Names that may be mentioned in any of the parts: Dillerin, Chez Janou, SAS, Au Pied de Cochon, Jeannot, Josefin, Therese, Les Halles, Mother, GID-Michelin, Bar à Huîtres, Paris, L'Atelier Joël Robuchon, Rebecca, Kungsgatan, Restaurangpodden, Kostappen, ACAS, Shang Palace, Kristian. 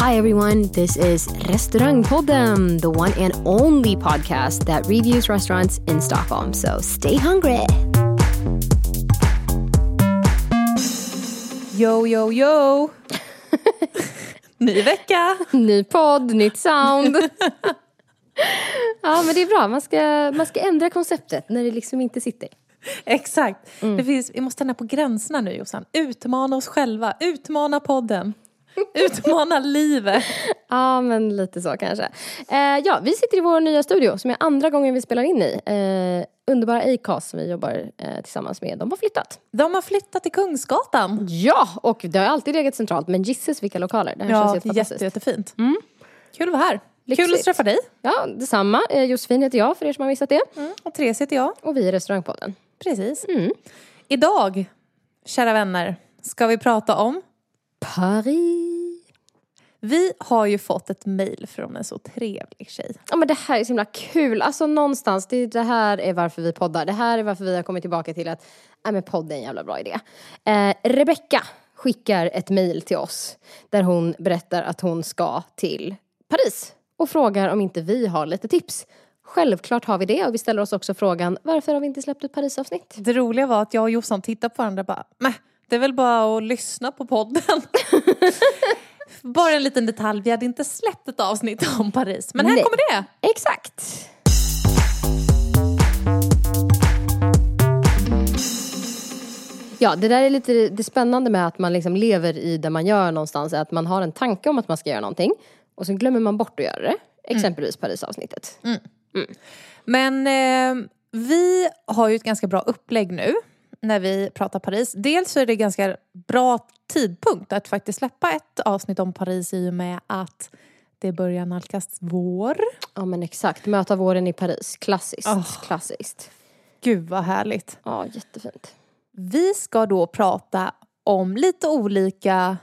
Hi everyone, this is Restaurangpodden, the one and only podcast that reviews restaurants in Stockholm. So stay hungry. Yo, yo, yo! Ny vecka! Ny podd, nytt sound. Ja, men det är bra. Man ska ändra konceptet när det liksom inte sitter. Exakt. Mm. Vi måste ändra på gränserna nu, Jossan. Utmana oss själva. Utmana podden. Utmana livet. Ja, men lite så kanske. Ja, vi sitter i vår nya studio som är andra gången vi spelar in i. Underbara ACAS som vi jobbar tillsammans med. De har flyttat. De har flyttat till Kungsgatan. Ja, och det har alltid legat centralt. Men gisses vilka lokaler. Det här känns helt fantastiskt. Jättefint. Mm. Kul att vara här. Lyxigt. Kul att träffa dig. Ja, detsamma. Josefin heter jag, för er som har missat det. Mm. Och Therese heter jag. Och vi är Restaurangpodden. Precis. Mm. Idag, kära vänner, ska vi prata om Paris. Vi har ju fått ett mejl från en så trevlig tjej. Ja, men det här är så himla kul. Alltså någonstans, det här är varför vi poddar. Det här är varför vi har kommit tillbaka till att men podden är en jävla bra idé. Rebecca skickar ett mejl till oss där hon berättar att hon ska till Paris och frågar om inte vi har lite tips. Självklart har vi det, och vi ställer oss också frågan, varför har vi inte släppt ett Paris-avsnitt? Det roliga var att jag och Jossan tittade på varandra och bara, nej. Det är väl bara att lyssna på podden. Bara en liten detalj. Vi hade inte släppt ett avsnitt om Paris. Men här kommer det. Exakt. Ja, det där är lite det spännande med att man liksom lever i det man gör någonstans. Är att man har en tanke om att man ska göra någonting. Och sen glömmer man bort att göra det. Exempelvis Paris-avsnittet. Mm. Mm. Men vi har ju ett ganska bra upplägg nu. När vi pratar Paris. Dels så är det ganska bra tidpunkt att faktiskt släppa ett avsnitt om Paris i och med att det börjar nalkas vår. Ja, men exakt. Möta våren i Paris. Klassiskt. Oh. Klassiskt. Gud vad härligt. Ja, jättefint. Vi ska då prata om lite olika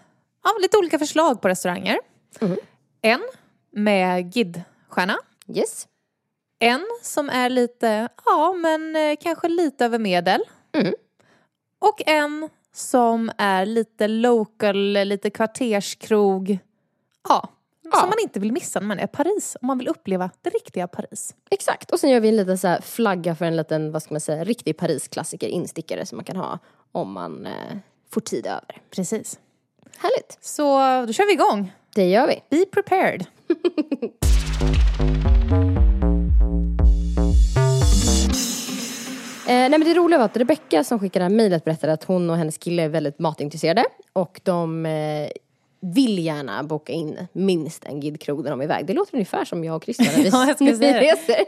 förslag på restauranger. Mm. En med GID-stjärna. Yes. En som är lite, men kanske lite över medel. Mm. Och en som är lite local, lite kvarterskrog. Ja. Som man inte vill missa när man är i Paris. Om man vill uppleva det riktiga Paris. Exakt. Och sen gör vi en liten så här flagga för en liten, vad ska man säga, riktig Paris-klassiker, instickare som man kan ha om man får tid över. Precis. Härligt. Så då kör vi igång. Det gör vi. Be prepared. Nej, men det roliga var att Rebecca som skickade mejlet berättade att hon och hennes kille är väldigt matintresserade. Och de vill gärna boka in minst en gidkrog när de är iväg. Det låter ungefär som jag och Kristian reser.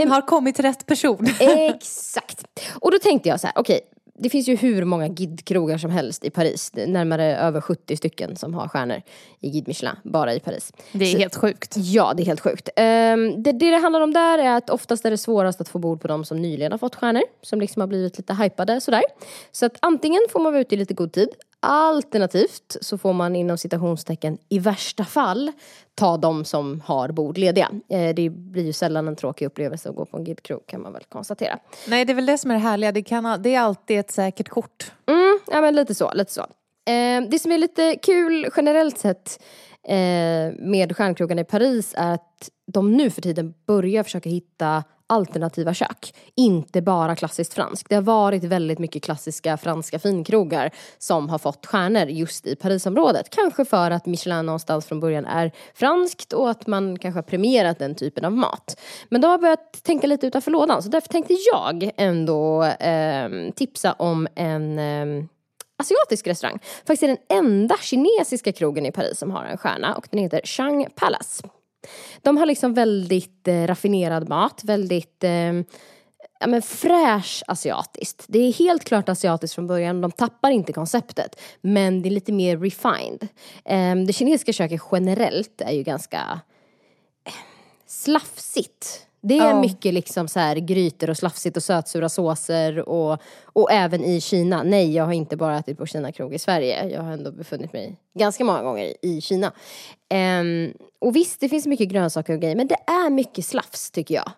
Hon har kommit till rätt person. Exakt. Och då tänkte jag så här, okej, det finns ju hur många gidkrogar som helst i Paris. Närmare över 70 stycken som har stjärnor i GID-Michelin, bara i Paris. Det är helt sjukt. Ja, det är helt sjukt. Det handlar om där är att oftast är det svårast att få bord på de som nyligen har fått stjärnor. Som liksom har blivit lite hypade sådär. Så att antingen får man vara ute i lite god tid. Alternativt så får man inom citationstecken i värsta fall ta de som har bord lediga. Det blir ju sällan en tråkig upplevelse att gå på en gidkrog, kan man väl konstatera. Nej, det är väl det som är det härliga. Det är alltid ett säkert kort. Mm, ja, men lite så. Det som är lite kul generellt sett med stjärnkrogarna i Paris är att de nu för tiden börjar försöka hitta alternativa kök. Inte bara klassiskt fransk. Det har varit väldigt mycket klassiska franska finkrogar som har fått stjärnor just i Parisområdet. Kanske för att Michelin någonstans från början är franskt och att man kanske har premierat den typen av mat. Men då har jag börjat tänka lite utanför lådan. Så därför tänkte jag ändå tipsa om en asiatisk restaurang. Faktiskt är den enda kinesiska krogen i Paris som har en stjärna och den heter Shang Palace. De har liksom väldigt raffinerad mat, väldigt ja, men fräsch asiatiskt. Det är helt klart asiatiskt från början. De tappar inte konceptet, men det är lite mer refined. Det kinesiska köket generellt är ju ganska slafsigt. Det är mycket liksom så här grytor och slafsigt och sötsura såser och även i Kina. Nej, jag har inte bara ätit på Kina-krog i Sverige. Jag har ändå befunnit mig ganska många gånger i Kina. Och visst, det finns mycket grönsaker och grejer, men det är mycket slafs tycker jag.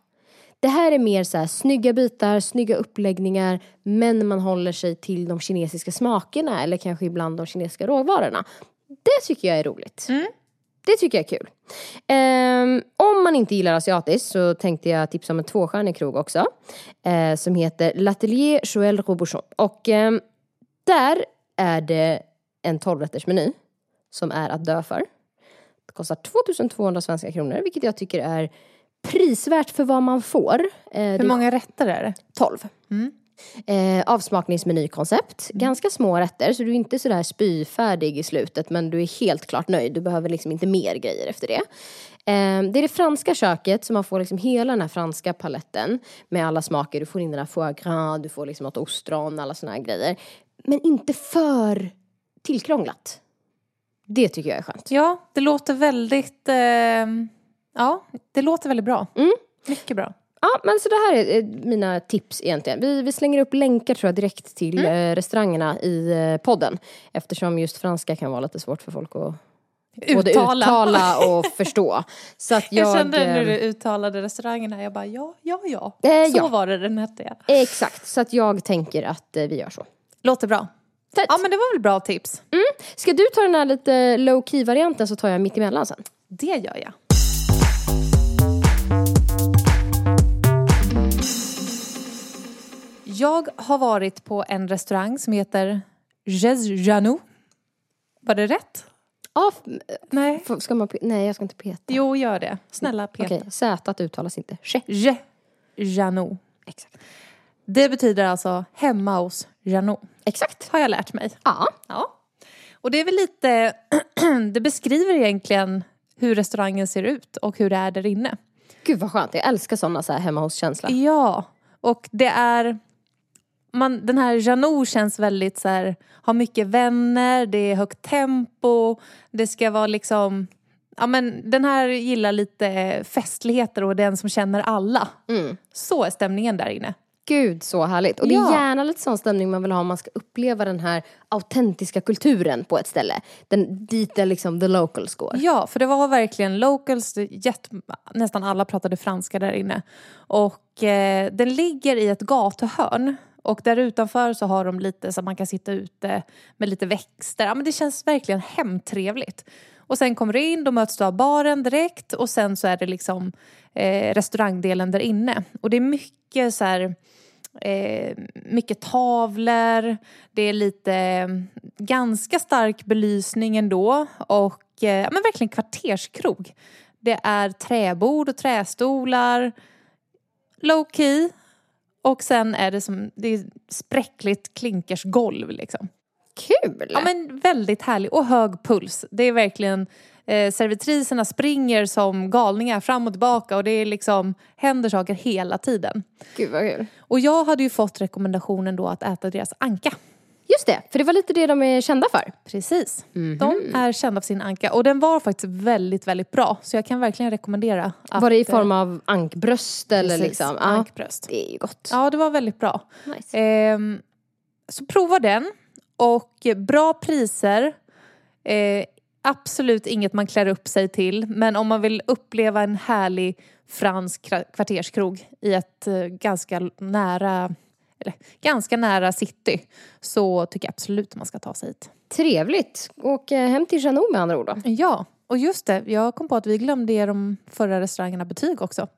Det här är mer så här snygga bitar, snygga uppläggningar, men man håller sig till de kinesiska smakerna eller kanske ibland de kinesiska råvarorna. Det tycker jag är roligt. Mm. Det tycker jag är kul. Om man inte gillar asiatiskt så tänkte jag tipsa om en 2-stjärnig krog också. Som heter L'Atelier Joël Robuchon. Och där är det en 12-rättersmeny som är att dö för. Det kostar 2200 svenska kronor, vilket jag tycker är prisvärt för vad man får. Hur många rätter är det? 12. Mm. Avsmakningsmenykoncept. Ganska små rätter, så du är inte sådär spyfärdig i slutet, men du är helt klart nöjd. Du behöver liksom inte mer grejer efter det. Det är det franska köket, så man får liksom hela den här franska paletten med alla smaker. Du får in den här foie gras, du får liksom något ostron, alla såna här grejer. Men inte för tillkrånglat. Det tycker jag är skönt. Ja, det låter väldigt bra. Mm. Mycket bra. Ja, men så det här är mina tips egentligen. Vi slänger upp länkar tror jag direkt till restaurangerna i podden. Eftersom just franska kan vara lite svårt för folk att både uttala och förstå. Så att jag kände när du uttalade restaurangerna, jag bara ja. Så var det den hette. Ja. Exakt, så att jag tänker att vi gör så. Låter bra. Fett. Ja, men det var väl bra tips. Mm. Ska du ta den här lite low-key-varianten så tar jag mitt emellan sen? Det gör jag. Jag har varit på en restaurang som heter Chez Janou. Var det rätt? Nej. Ska man nej, jag ska inte peta. Jo, gör det. Snälla peta. Okay. Z:at uttalas inte. Chez Janou. Exakt. Det betyder alltså hemma hos Jeannot. Exakt. Har jag lärt mig. Ja. Och det är väl lite det beskriver egentligen hur restaurangen ser ut och hur det är där inne. Gud vad skönt. Jag älskar sådana så här hemma hos känsla. Ja. Och det är den här Jeannot känns väldigt så här, har mycket vänner, det är högt tempo, det ska vara liksom ja men den här gillar lite festligheter och den som känner alla. Mm. Så är stämningen där inne. Gud, så härligt. Och det är gärna lite sån stämning man vill ha om man ska uppleva den här autentiska kulturen på ett ställe. Dit är liksom the locals går. Ja, för det var verkligen locals. Nästan alla pratade franska där inne. Och den ligger i ett gatuhörn. Och där utanför så har de lite så man kan sitta ute med lite växter. Ja, men det känns verkligen hemtrevligt. Och sen kommer du in, då möts du av baren direkt. Och sen så är det liksom restaurangdelen där inne. Och det är mycket så här mycket tavlor. Det är lite ganska stark belysning ändå. Och men verkligen kvarterskrog. Det är träbord och trästolar. Low key. Och sen är det som det är spräckligt klinkersgolv liksom. Kul! Ja, men väldigt härlig. Och hög puls. Det är verkligen servitriserna springer som galningar fram och tillbaka. Och det är liksom händer saker hela tiden. Gud vad kul. Och jag hade ju fått rekommendationen då att äta deras anka. Just det, för det var lite det de är kända för. Precis. Mm-hmm. De är kända för sin anka. Och den var faktiskt väldigt, väldigt bra. Så jag kan verkligen rekommendera. Var det i form av ankbröst? Eller precis, liksom? Ankbröst. Ja, det är ju gott. Ja, det var väldigt bra. Nice. Så prova den. Och bra priser. Absolut inget man klär upp sig till. Men om man vill uppleva en härlig fransk kvarterskrog i ett ganska nära city så tycker jag absolut man ska ta sig hit. Trevligt. Och hem till Janou med andra ord då. Ja, och just det. Jag kom på att vi glömde ge de förra restaurangerna betyg också.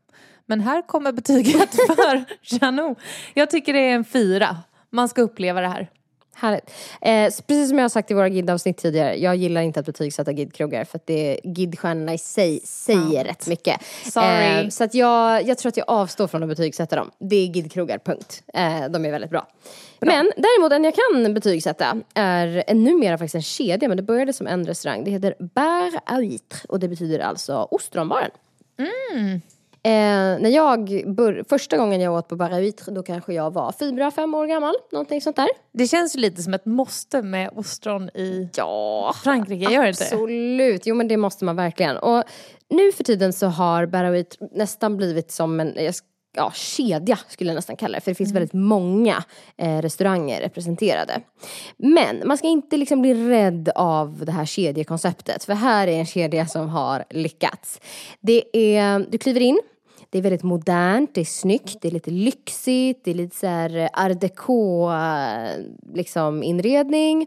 Men här kommer betyget för Janou. Jag tycker det är en 4. Man ska uppleva det här. Härligt. Precis som jag har sagt i våra GID-avsnitt tidigare, jag gillar inte att betygsätta GID-krogar för att det GID-stjärnorna i sig säger rätt mycket. Sorry. Så att jag tror att jag avstår från att betygsätta dem. Det är GID-krogar, punkt. De är väldigt bra. Men däremot en jag kan betygsätta är numera faktiskt en kedja, men det började som en restaurang. Det heter Bar à Huîtres och det betyder alltså ostronbaren. Mm. När jag första gången jag åt på Bar à Huîtres, då kanske jag var 4-5 år gammal, någonting sånt där. Det känns ju lite som ett måste med ostron i Frankrike, gör det inte? Absolut, jo men det måste man verkligen. Och nu för tiden så har Bar à Huîtres nästan blivit som en kedja skulle jag nästan kalla det. För det finns väldigt många restauranger representerade. Men man ska inte liksom bli rädd av det här kedjekonceptet. För här är en kedja som har lyckats. Du kliver in. Det är väldigt modernt, det är snyggt, det är lite lyxigt. Det är lite så här art déco liksom inredning.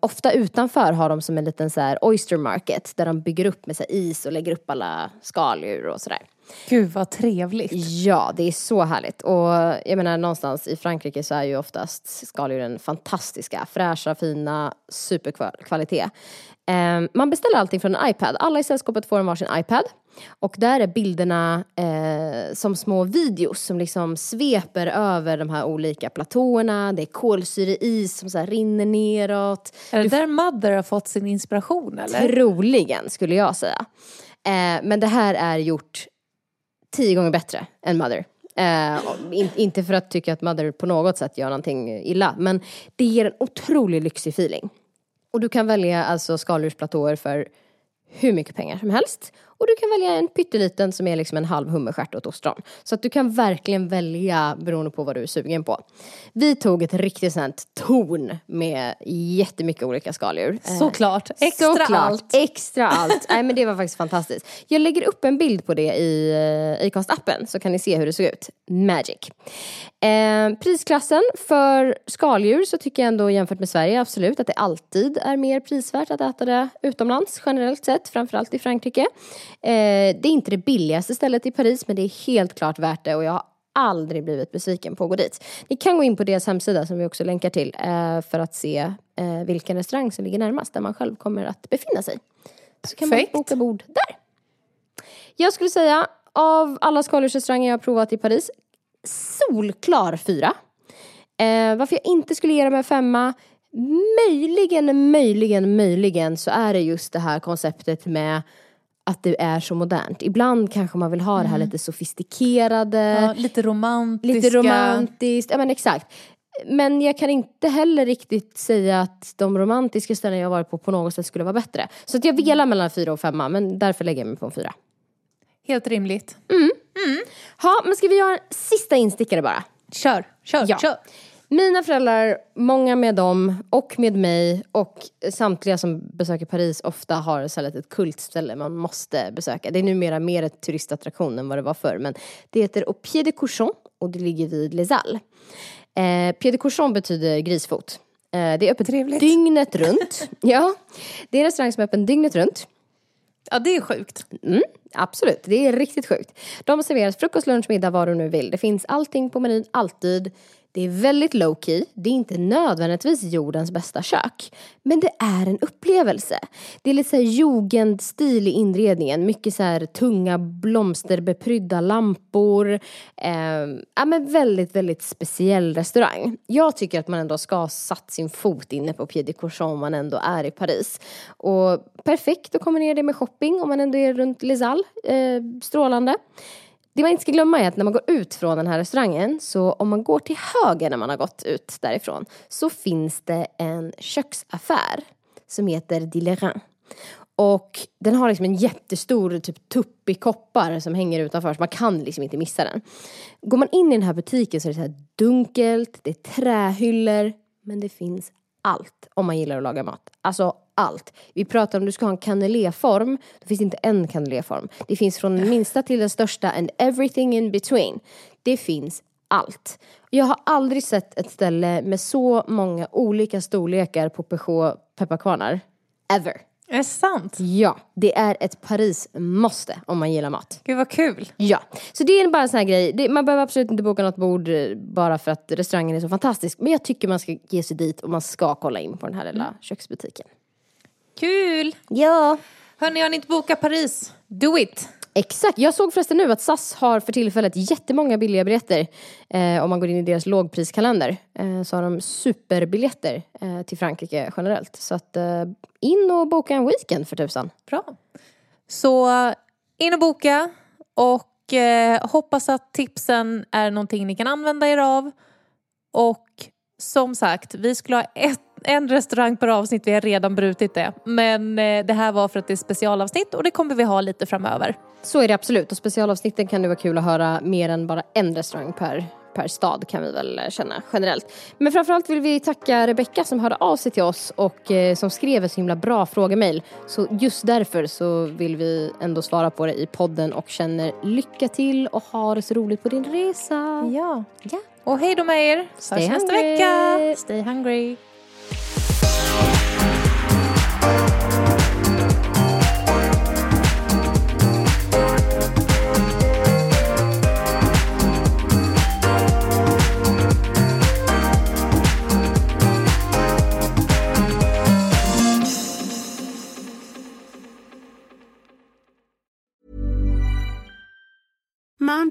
Ofta utanför har de som en liten så här oyster market. Där de bygger upp med så här is och lägger upp alla skaldjur och sådär. Gud vad trevligt. Ja, det är så härligt. Och jag menar någonstans i Frankrike så är ju oftast skaldjuren fantastiska, fräscha, fina, superkvalitet. Man beställer allting från en iPad. Alla i sällskapet får en varsin iPad. Och där är bilderna som små videos som liksom sveper över de här olika platåerna. Det är kolsyreis som så här rinner neråt. Är det där Mother har fått sin inspiration eller? Troligen skulle jag säga. Men det här är gjort 10 gånger bättre än Mother. Inte för att tycka att Mother på något sätt gör någonting illa. Men det ger en otrolig lyxig feeling. Och du kan välja alltså skaldjursplatåer för hur mycket pengar som helst. Och du kan välja en pytteliten som är liksom en halv hummerstjärt åt ostron. Så att du kan verkligen välja beroende på vad du är sugen på. Vi tog ett riktigt sånt torn med jättemycket olika skaldjur. Såklart. Extra allt. Nej, men det var faktiskt fantastiskt. Jag lägger upp en bild på det i Kostappen så kan ni se hur det såg ut. Magic. Prisklassen för skaldjur så tycker jag ändå jämfört med Sverige absolut att det alltid är mer prisvärt att äta det utomlands generellt sett. Framförallt i Frankrike. Det är inte det billigaste stället i Paris, men det är helt klart värt det och jag har aldrig blivit besviken på att gå dit. Ni kan gå in på deras hemsida som vi också länkar till för att se vilken restaurang som ligger närmast där man själv kommer att befinna sig. Så kan man boka bord där. Jag skulle säga av alla skaldjursrestauranger jag har provat i Paris, solklar 4. Varför jag inte skulle ge dem en 5, möjligen så är det just det här konceptet med att det är så modernt. Ibland kanske man vill ha det här lite sofistikerade. Ja, lite romantiska. Lite romantiskt, ja men exakt. Men jag kan inte heller riktigt säga att de romantiska ställen jag varit på något sätt skulle vara bättre. Så att jag velar mellan 4 och 5, men därför lägger jag mig på en 4. Helt rimligt. Ja, men ska vi göra en sista instickare bara? Kör. Mina föräldrar, många med dem och med mig och samtliga som besöker Paris ofta har så ett kultställe man måste besöka. Det är numera mer ett turistattraktion än vad det var förr, men det heter Au Pied de Cochon och det ligger vid Les Halles. Pied de Cochon betyder grisfot. Det är öppet dygnet runt. Ja, det är en restaurang som är öppen dygnet runt. Ja, det är sjukt. Absolut, det är riktigt sjukt. De serverar frukost, lunch, middag, vad du nu vill. Det finns allting på menyn, alltid. Det är väldigt low-key. Det är inte nödvändigtvis jordens bästa kök. Men det är en upplevelse. Det är lite så här jugendstil i inredningen. Mycket så här tunga blomsterbeprydda lampor. Men väldigt, väldigt speciell restaurang. Jag tycker att man ändå ska ha satt sin fot inne på Pied de Cochon om man ändå är i Paris. Och perfekt att kombinera det med shopping om man ändå är runt Les Halles. Strålande. Det man inte ska glömma är att när man går ut från den här restaurangen, så om man går till höger när man har gått ut därifrån, så finns det en köksaffär som heter Dillerin. Och den har liksom en jättestor typ tupp i koppar som hänger utanför, så man kan liksom inte missa den. Går man in i den här butiken så är det så här dunkelt, det är trähyllor, men det finns allt om man gillar att laga mat. Alltså allt. Vi pratar om du ska ha en canneléform. Det finns inte en canneléform. Det finns från den minsta till den största and everything in between. Det finns allt. Jag har aldrig sett ett ställe med så många olika storlekar på pepparkvarnar. Ever. Är det sant? Ja, det är ett Paris-måste om man gillar mat. Gud vad kul. Ja, så det är bara en sån här grej. Man behöver absolut inte boka något bord bara för att restaurangen är så fantastisk. Men jag tycker man ska ge sig dit och man ska kolla in på den här lilla köksbutiken. Kul! Ja. Hörrni, har ni inte bokat Paris? Do it! Exakt, jag såg förresten nu att SAS har för tillfället jättemånga billiga biljetter. Om man går in i deras lågpriskalender så har de superbiljetter till Frankrike generellt. Så att in och boka en weekend för tusan. Bra. Så in och boka. Och hoppas att tipsen är någonting ni kan använda er av. Och som sagt, vi skulle ha en restaurang per avsnitt. Vi har redan brutit det. Men det här var för att det är specialavsnitt. Och det kommer vi ha lite framöver. Så är det absolut. Och specialavsnitten kan det vara kul att höra mer än bara en restaurang per stad, kan vi väl känna generellt. Men framförallt vill vi tacka Rebecca som hörde av sig till oss och som skrev en så himla bra frågemejl. Så just därför så vill vi ändå svara på det i podden och känner lycka till och ha det så roligt på din resa. Ja. Ja. Och hej då med er. Stay hungry. Vecka. Stay hungry. Mom